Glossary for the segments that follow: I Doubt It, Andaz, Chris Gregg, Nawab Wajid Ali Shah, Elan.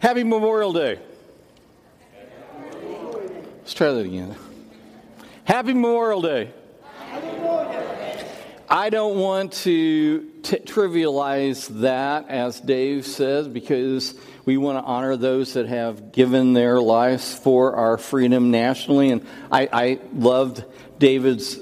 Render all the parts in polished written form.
Happy Memorial Day. Let's try that again. Happy Memorial Day. I don't want to trivialize that, as Dave says, because we want to honor those that have given their lives for our freedom nationally. And I loved David's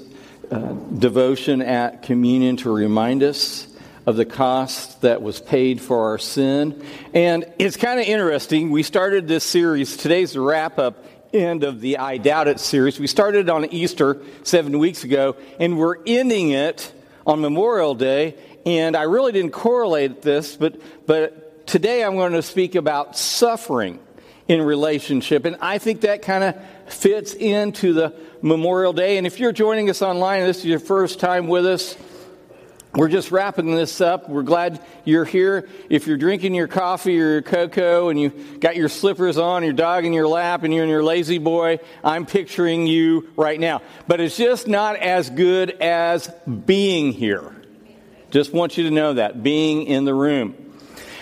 devotion at communion to remind us of the cost that was paid for our sin. And it's kind of interesting. We started this series. Today's the wrap-up end of the I Doubt It series. We started on Easter 7 weeks ago, and we're ending it on Memorial Day. And I really didn't correlate this, but today I'm going to speak about suffering in relationship. And I think that kind of fits into the Memorial Day. And if you're joining us online, this is your first time with us, we're just wrapping this up. We're glad you're here. If you're drinking your coffee or your cocoa and you got your slippers on, your dog in your lap, and you're in your lazy boy, I'm picturing you right now. But it's just not as good as being here. Just want you to know that, being in the room.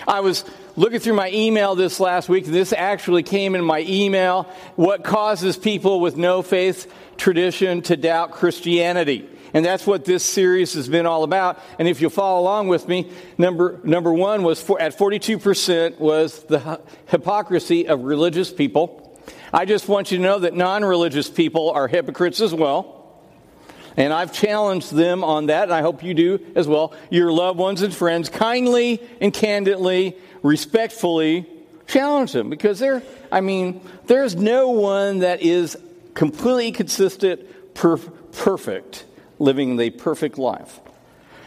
I was looking through my email this last week, and this actually came in my email. What causes people with no faith tradition to doubt Christianity? And that's what this series has been all about. And if you'll follow along with me, number one was at 42% was the hypocrisy of religious people. I just want you to know that non-religious people are hypocrites as well. And I've challenged them on that, and I hope you do as well. Your loved ones and friends, kindly and candidly, respectfully challenge them. Because there's no one that is completely consistent, perfect, living the perfect life.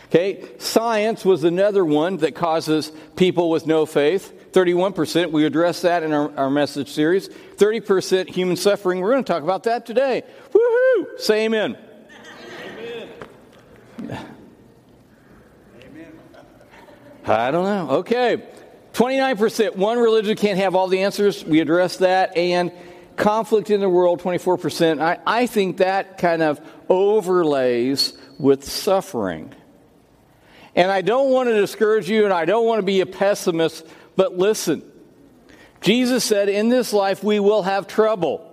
Okay, science was another one that causes people with no faith. 31%, we addressed that in our message series. 30% human suffering, we're going to talk about that today. Woohoo! Say amen. Amen. I don't know. Okay. 29%, one religion can't have all the answers. We addressed that. And conflict in the world, 24%. I think that kind of overlays with suffering. And I don't want to discourage you, and I don't want to be a pessimist, but listen. Jesus said, in this life we will have trouble.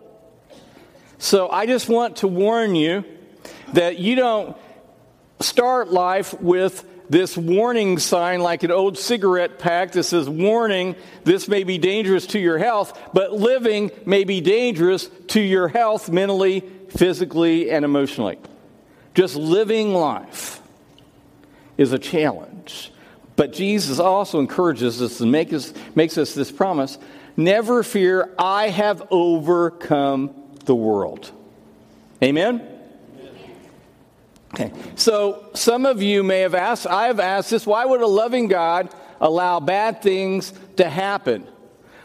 So I just want to warn you that you don't start life with this warning sign like an old cigarette pack that says, warning, this may be dangerous to your health, but living may be dangerous to your health mentally, physically, and emotionally. Just living life is a challenge. But Jesus also encourages us and makes us this promise, never fear, I have overcome the world. Amen? Okay, so some of you may have asked, I have asked this, why would a loving God allow bad things to happen?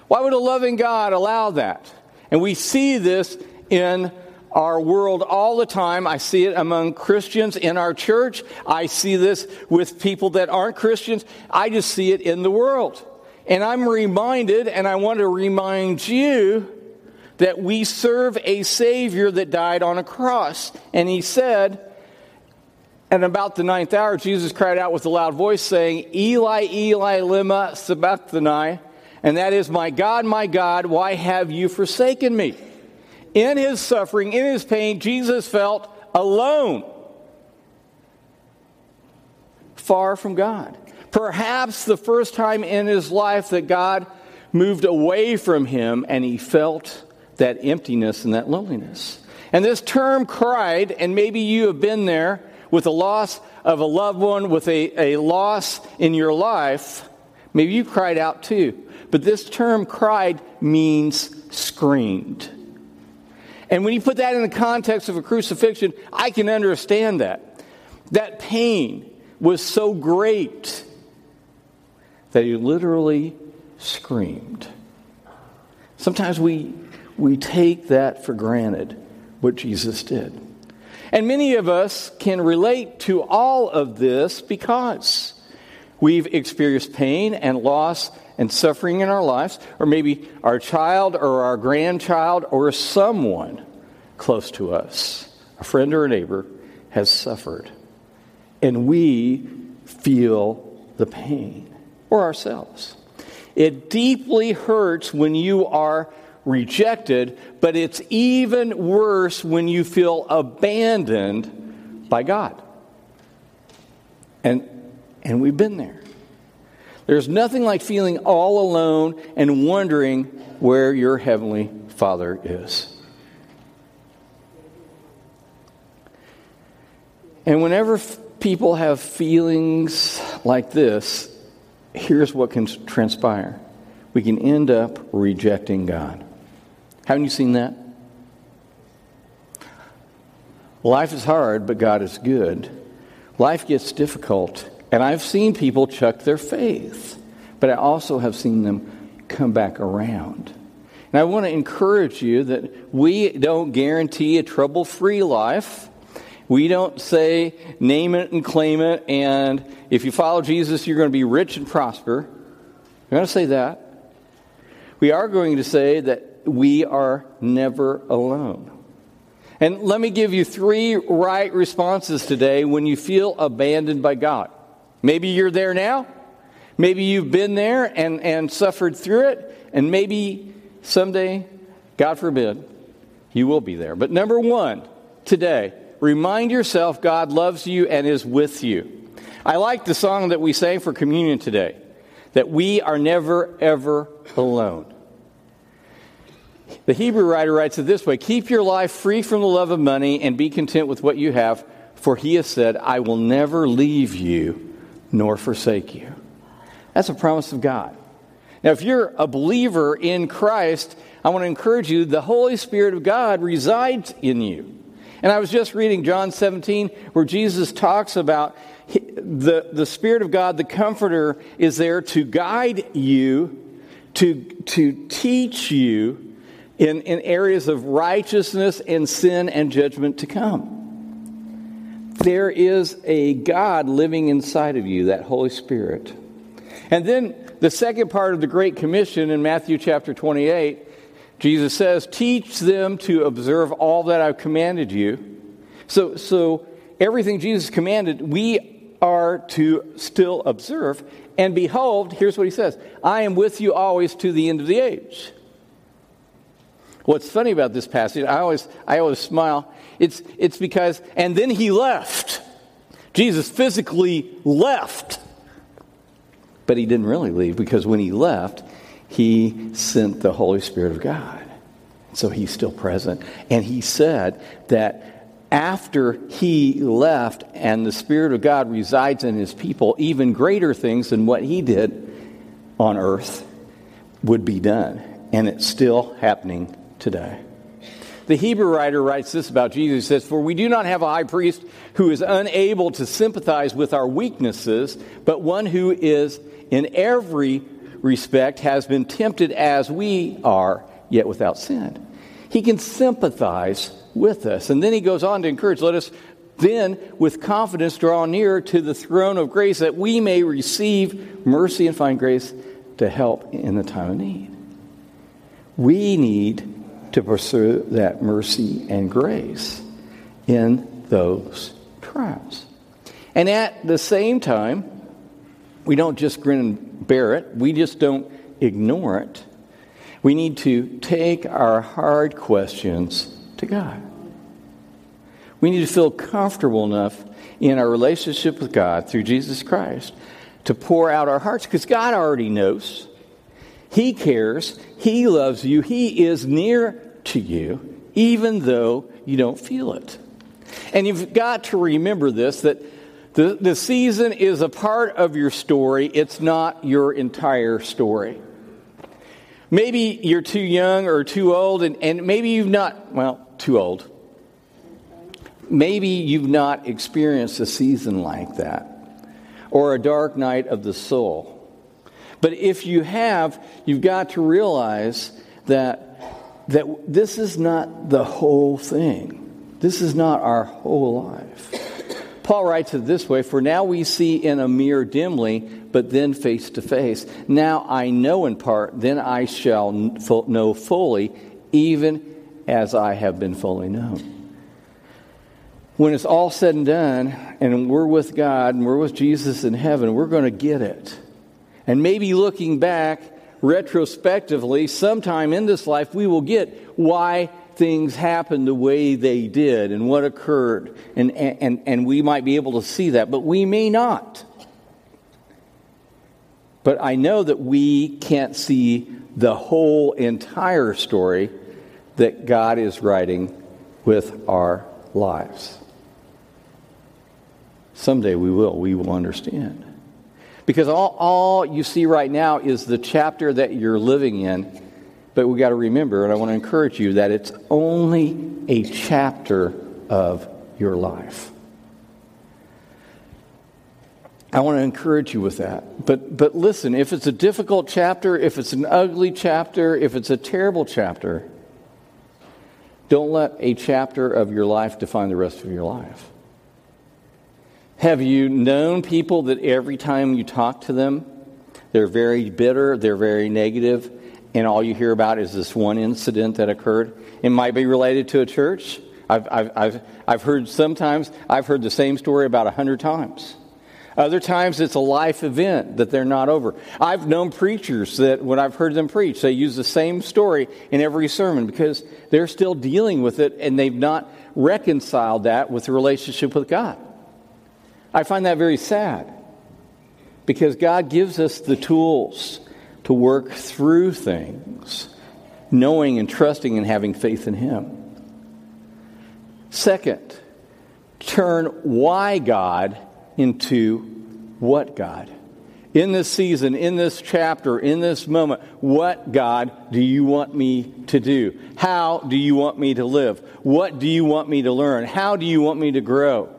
Why would a loving God allow that? And we see this in our world all the time. I see it among Christians in our church. I see this with people that aren't Christians. I just see it in the world. And I'm reminded, and I want to remind you, that we serve a Savior that died on a cross. And he said, and about the ninth hour, Jesus cried out with a loud voice, saying, Eli, Eli, lema sabachthani, and that is, my God, why have you forsaken me? In his suffering, in his pain, Jesus felt alone, far from God. Perhaps the first time in his life that God moved away from him, and he felt that emptiness and that loneliness. And this term cried, and maybe you have been there, with the loss of a loved one, with a loss in your life, maybe you cried out too. But this term cried means screamed. And when you put that in the context of a crucifixion, I can understand that. That pain was so great that he literally screamed. Sometimes we take that for granted, what Jesus did. And many of us can relate to all of this because we've experienced pain and loss and suffering in our lives, or maybe our child or our grandchild or someone close to us, a friend or a neighbor, has suffered. And we feel the pain, or ourselves. It deeply hurts when you are rejected, but it's even worse when you feel abandoned by God. And we've been there. There's nothing like feeling all alone and wondering where your Heavenly Father is. And whenever people have feelings like this, here's what can transpire. We can end up rejecting God. Haven't you seen that? Life is hard, but God is good. Life gets difficult, and I've seen people chuck their faith, but I also have seen them come back around. And I want to encourage you that we don't guarantee a trouble-free life. We don't say, name it and claim it, and if you follow Jesus, you're going to be rich and prosper. We're going to say that. We are going to say that we are never alone. And let me give you three right responses today when you feel abandoned by God. Maybe you're there now. Maybe you've been there and suffered through it. And maybe someday, God forbid, you will be there. But number one, today, remind yourself God loves you and is with you. I like the song that we sang for communion today, that we are never, ever alone. The Hebrew writer writes it this way, keep your life free from the love of money and be content with what you have, for he has said, I will never leave you nor forsake you. That's a promise of God. Now, if you're a believer in Christ, I want to encourage you, the Holy Spirit of God resides in you. And I was just reading John 17 where Jesus talks about the Spirit of God, the Comforter, is there to guide you, to teach you in areas of righteousness and sin and judgment to come. There is a God living inside of you, that Holy Spirit. And then the second part of the Great Commission in Matthew chapter 28, Jesus says, teach them to observe all that I've commanded you. So everything Jesus commanded, we are to still observe. And behold, here's what he says, I am with you always to the end of the age. What's funny about this passage, I always smile, it's because, and then he left. Jesus physically left. But he didn't really leave, because when he left, he sent the Holy Spirit of God. So he's still present. And he said that after he left and the Spirit of God resides in his people, even greater things than what he did on earth would be done. And it's still happening today. The Hebrew writer writes this about Jesus. He says, for we do not have a high priest who is unable to sympathize with our weaknesses, but one who is in every respect has been tempted as we are, yet without sin. He can sympathize with us. And then he goes on to encourage, let us then with confidence draw near to the throne of grace that we may receive mercy and find grace to help in the time of need. We need to pursue that mercy and grace in those trials. And at the same time, we don't just grin and bear it. We just don't ignore it. We need to take our hard questions to God. We need to feel comfortable enough in our relationship with God through Jesus Christ to pour out our hearts, because God already knows. He cares. He loves you. He is near to you, even though you don't feel it. And you've got to remember this, that the season is a part of your story. It's not your entire story. Maybe you're too young or too old, and maybe you've not, too old. Maybe you've not experienced a season like that or a dark night of the soul. But if you have, you've got to realize that this is not the whole thing. This is not our whole life. Paul writes it this way, for now we see in a mirror dimly, but then face to face. Now I know in part, then I shall know fully, even as I have been fully known. When it's all said and done, and we're with God, and we're with Jesus in heaven, we're going to get it. And maybe looking back, retrospectively, sometime in this life, we will get why things happened the way they did and what occurred. And we might be able to see that, but we may not. But I know that we can't see the whole entire story that God is writing with our lives. Someday we will. We will understand. Because all you see right now is the chapter that you're living in. But we've got to remember, and I want to encourage you, that it's only a chapter of your life. I want to encourage you with that. But listen, if it's a difficult chapter, if it's an ugly chapter, if it's a terrible chapter, don't let a chapter of your life define the rest of your life. Have you known people that every time you talk to them, they're very bitter, they're very negative, and all you hear about is this one incident that occurred? It might be related to a church. I've heard the same story about 100 times. Other times it's a life event that they're not over. I've known preachers that when I've heard them preach, they use the same story in every sermon because they're still dealing with it and they've not reconciled that with the relationship with God. I find that very sad because God gives us the tools to work through things, knowing and trusting and having faith in Him. Second, turn why God into what God. In this season, in this chapter, in this moment, what, God, do you want me to do? How do you want me to live? What do you want me to learn? How do you want me to grow?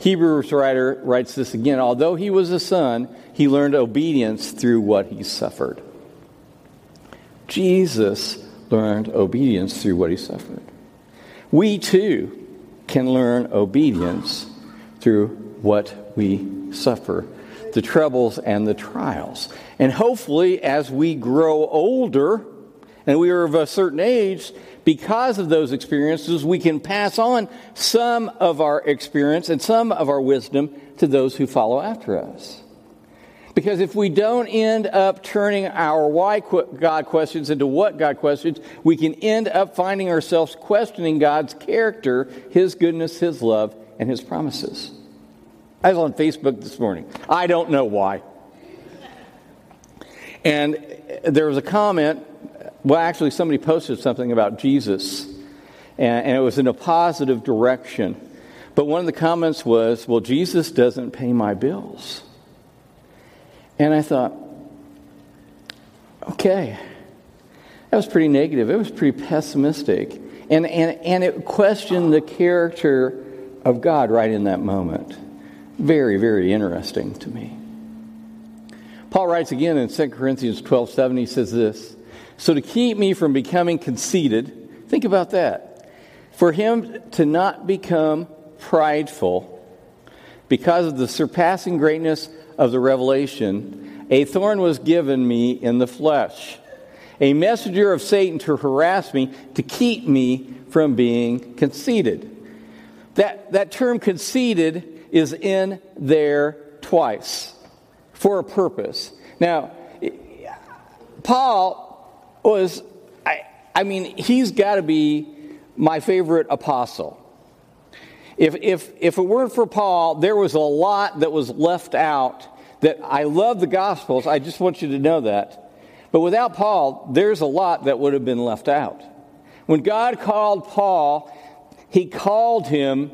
Hebrews writer writes this again. Although he was a son, he learned obedience through what he suffered. Jesus learned obedience through what he suffered. We too can learn obedience through what we suffer, the troubles and the trials. And hopefully as we grow older and we are of a certain age, because of those experiences, we can pass on some of our experience and some of our wisdom to those who follow after us. Because if we don't end up turning our why God questions into what God questions, we can end up finding ourselves questioning God's character, His goodness, His love, and His promises. I was on Facebook this morning. I don't know why. And there was a comment. Well, actually, somebody posted something about Jesus, and it was in a positive direction. But one of the comments was, well, Jesus doesn't pay my bills. And I thought, okay, that was pretty negative. It was pretty pessimistic. And it questioned the character of God right in that moment. Very, very interesting to me. Paul writes again in 2 Corinthians 12:7, he says this, so to keep me from becoming conceited, think about that. For him to not become prideful, because of the surpassing greatness of the revelation, a thorn was given me in the flesh, a messenger of Satan to harass me, to keep me from being conceited. That term conceited is in there twice for a purpose. Now, Paul was, I mean, he's got to be my favorite apostle. If it weren't for Paul, there was a lot that was left out that I love the Gospels. I just want you to know that. But without Paul, there's a lot that would have been left out. When God called Paul, He called him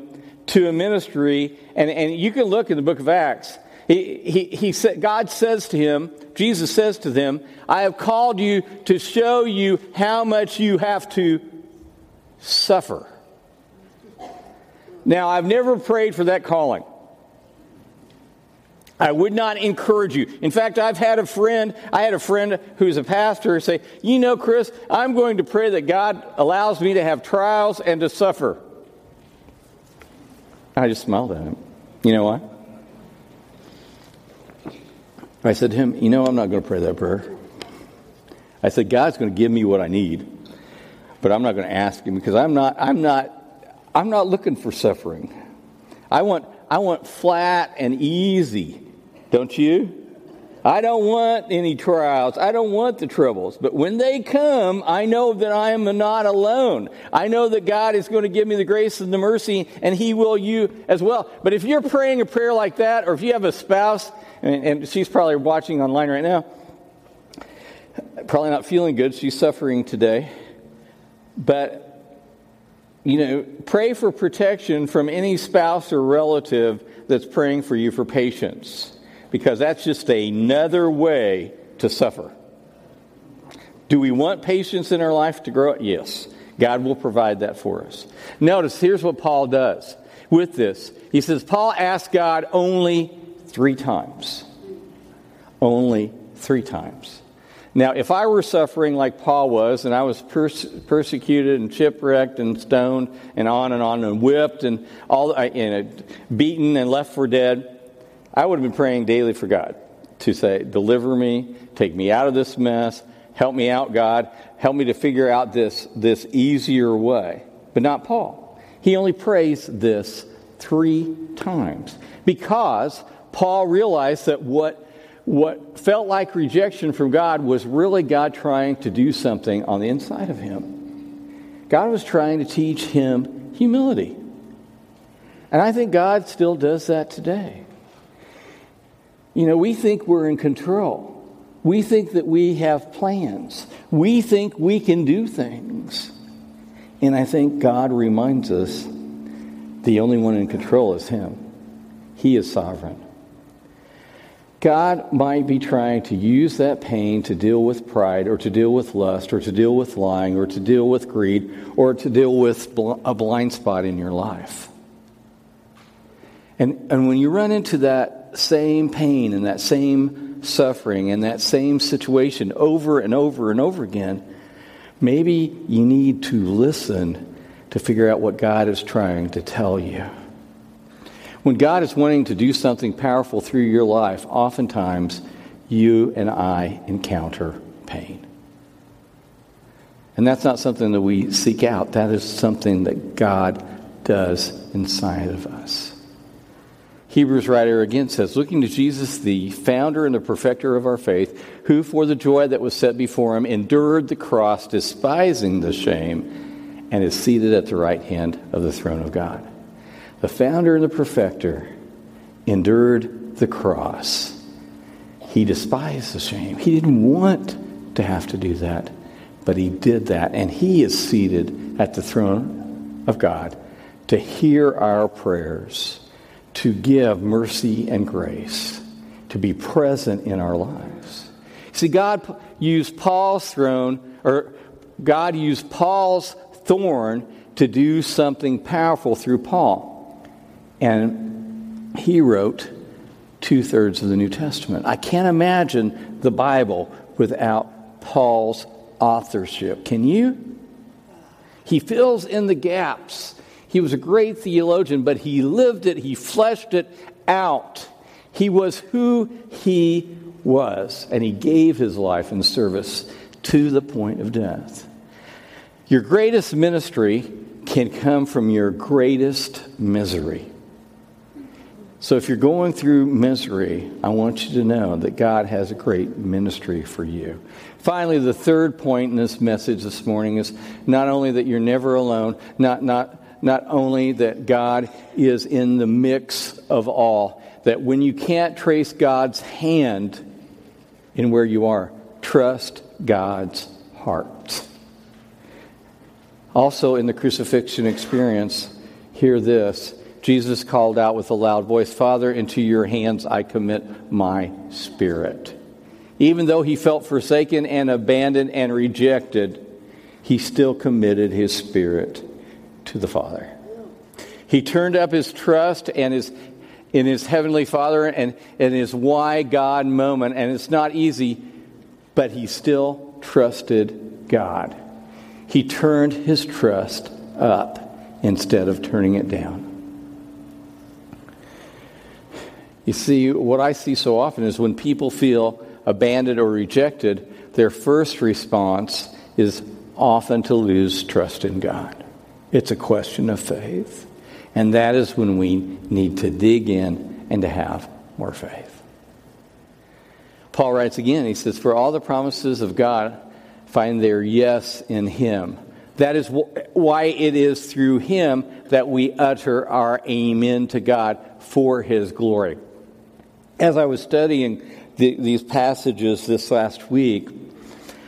to a ministry. And you can look in the book of Acts. He said, God says to him, Jesus says to them, I have called you to show you how much you have to suffer. Now, I've never prayed for that calling. I would not encourage you. In fact, I had a friend who's a pastor say, you know, Chris, I'm going to pray that God allows me to have trials and to suffer. I just smiled at him. You know why? I said to him, you know, I'm not going to pray that prayer. I said, God's going to give me what I need, but I'm not going to ask Him because I'm not looking for suffering. I want flat and easy, don't you? I don't want any trials. I don't want the troubles. But when they come, I know that I am not alone. I know that God is going to give me the grace and the mercy, and He will you as well. But if you're praying a prayer like that, or if you have a spouse, and she's probably watching online right now, probably not feeling good. She's suffering today. But you know, pray for protection from any spouse or relative that's praying for you for patience, because that's just another way to suffer. Do we want patience in our life to grow? Yes. God will provide that for us. Notice, here's what Paul does with this. He says, Paul asked God only 3 times. Only 3 times. Now, if I were suffering like Paul was, and I was persecuted and shipwrecked and stoned and on and whipped and all, beaten and left for dead, I would have been praying daily for God to say, deliver me, take me out of this mess, help me out, God, help me to figure out this easier way. But not Paul. He only prays this 3 times because Paul realized that what felt like rejection from God was really God trying to do something on the inside of him. God was trying to teach him humility. And I think God still does that today. You know, we think we're in control. We think that we have plans. We think we can do things. And I think God reminds us the only one in control is Him. He is sovereign. God might be trying to use that pain to deal with pride or to deal with lust or to deal with lying or to deal with greed or to deal with a blind spot in your life. And when you run into that same pain and that same suffering and that same situation over and over and over again, maybe you need to listen to figure out what God is trying to tell you. When God is wanting to do something powerful through your life, oftentimes you and I encounter pain. And that's not something that we seek out. That is something that God does inside of us. Hebrews writer again says, looking to Jesus, the founder and the perfecter of our faith, who for the joy that was set before him endured the cross, despising the shame, and is seated at the right hand of the throne of God. The founder and the perfecter endured the cross. He despised the shame. He didn't want to have to do that, but he did that. And he is seated at the throne of God to hear our prayers, to give mercy and grace, to be present in our lives. See, God used Paul's thorn to do something powerful through Paul. And he wrote 2/3 of the New Testament. I can't imagine the Bible without Paul's authorship. Can you? He fills in the gaps. He was a great theologian, but he lived it. He fleshed it out. He was who he was, and he gave his life in service to the point of death. Your greatest ministry can come from your greatest misery. So if you're going through misery, I want you to know that God has a great ministry for you. Finally, the third point in this message this morning is not only that you're never alone, not only that God is in the mix of all, that when you can't trace God's hand in where you are, trust God's heart. Also in the crucifixion experience, hear this. Jesus called out with a loud voice, Father, into your hands I commit my spirit. Even though he felt forsaken and abandoned and rejected, he still committed his spirit to the Father. He turned up his trust and in his heavenly Father and in his why God moment. And it's not easy, but he still trusted God. He turned his trust up instead of turning it down. You see, what I see so often is when people feel abandoned or rejected, their first response is often to lose trust in God. It's a question of faith. And that is when we need to dig in and to have more faith. Paul writes again, he says, for all the promises of God find their yes in him. That is why it is through him that we utter our amen to God for his glory. As I was studying these passages this last week,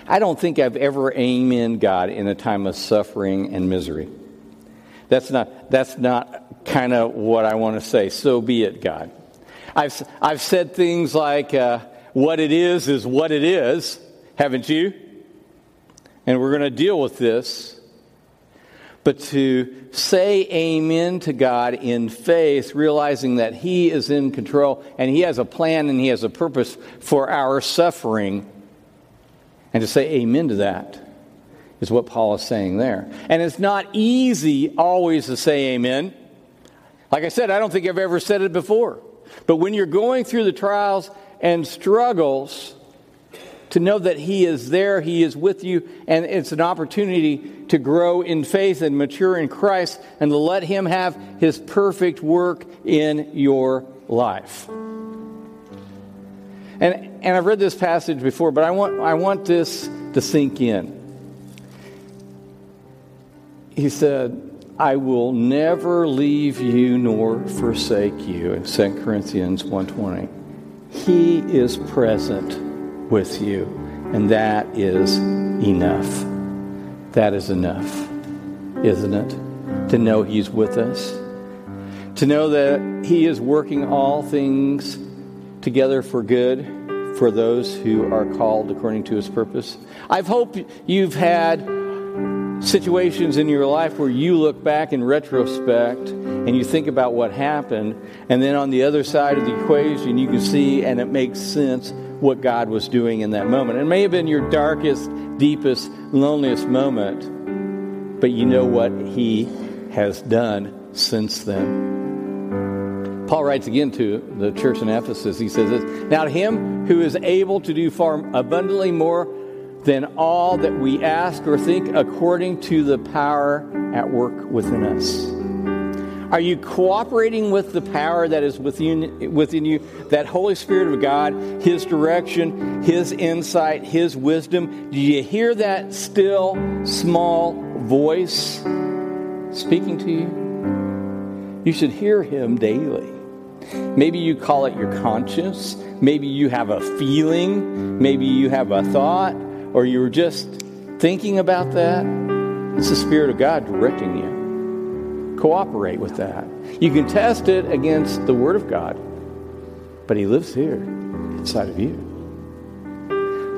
I don't think I've ever amen God in a time of suffering and misery. That's not kind of what I want to say. So be it, God. I've said things like, what it is what it is, haven't you? And we're going to deal with this. But to say amen to God in faith, realizing that he is in control and he has a plan and he has a purpose for our suffering, and to say amen to that is what Paul is saying there. And it's not easy always to say amen. Like I said, I don't think I've ever said it before. But when you're going through the trials and struggles, to know that he is there, he is with you, and it's an opportunity to grow in faith and mature in Christ and to let him have his perfect work in your life. And I've read this passage before, but I want this to sink in. He said, I will never leave you nor forsake you, in 2 Corinthians 1:20. He is present with you, and that is enough. That is enough, isn't it? To know he's with us, to know that he is working all things together for good for those who are called according to his purpose. I hope you've had situations in your life where you look back in retrospect and you think about what happened, and then on the other side of the equation you can see, and it makes sense, what God was doing in that moment. It may have been your darkest, deepest, loneliest moment, but you know what he has done since then. Paul writes again to the church in Ephesus. He says this, now to him who is able to do far abundantly more than all that we ask or think, according to the power at work within us. Are you cooperating with the power that is within you, that Holy Spirit of God, his direction, his insight, his wisdom? Do you hear that still, small voice speaking to you? You should hear him daily. Maybe you call it your conscience. Maybe you have a feeling. Maybe you have a thought. Or you were just thinking about that. It's the Spirit of God directing you. Cooperate with that. You can test it against the Word of God, but he lives here inside of you.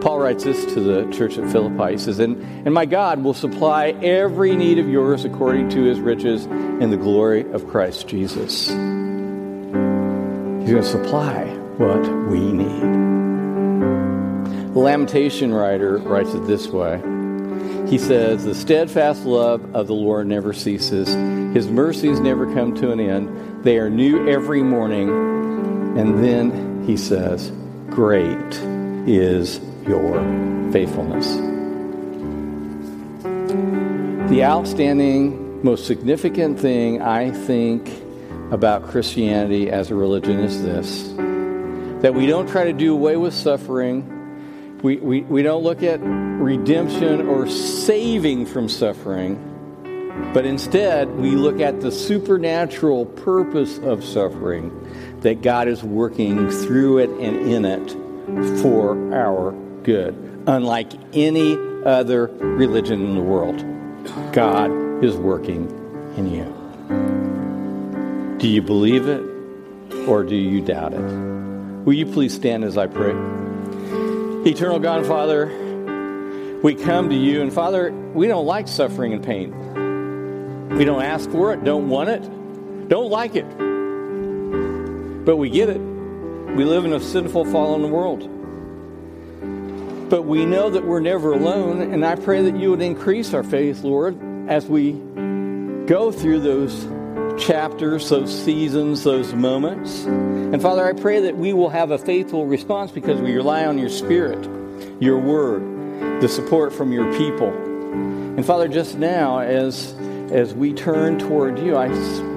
Paul writes this to the church at Philippi. He says, and my God will supply every need of yours according to his riches in the glory of Christ Jesus. He's going to supply what we need. The Lamentation writer writes it this way. He says, the steadfast love of the Lord never ceases. His mercies never come to an end. They are new every morning. And then he says, great is your faithfulness. The outstanding, most significant thing I think about Christianity as a religion is this, that we don't try to do away with suffering. We don't look at redemption or saving from suffering, but instead we look at the supernatural purpose of suffering, that God is working through it and in it for our good. Unlike any other religion in the world, God is working in you. Do you believe it or do you doubt it? Will you please stand as I pray? Eternal God, Father, we come to you. And Father, we don't like suffering and pain. We don't ask for it, don't want it, don't like it. But we get it. We live in a sinful, fallen world. But we know that we're never alone. And I pray that you would increase our faith, Lord, as we go through those chapters, those seasons, those moments. And Father, I pray that we will have a faithful response because we rely on your Spirit, your Word, the support from your people. And Father, just now, as we turn toward you, I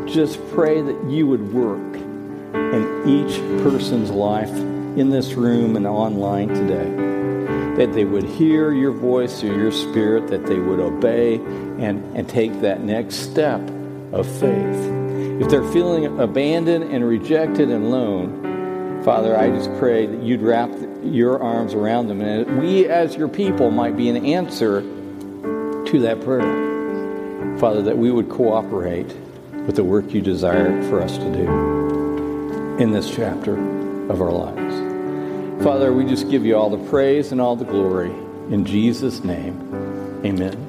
just pray that you would work in each person's life in this room and online today, that they would hear your voice through your Spirit, that they would obey and take that next step of faith. If they're feeling abandoned and rejected and alone, Father, I just pray that you'd wrap your arms around them, and we as your people might be an answer to that prayer. Father, that we would cooperate with the work you desire for us to do in this chapter of our lives. Father, we just give you all the praise and all the glory. In Jesus' name, amen.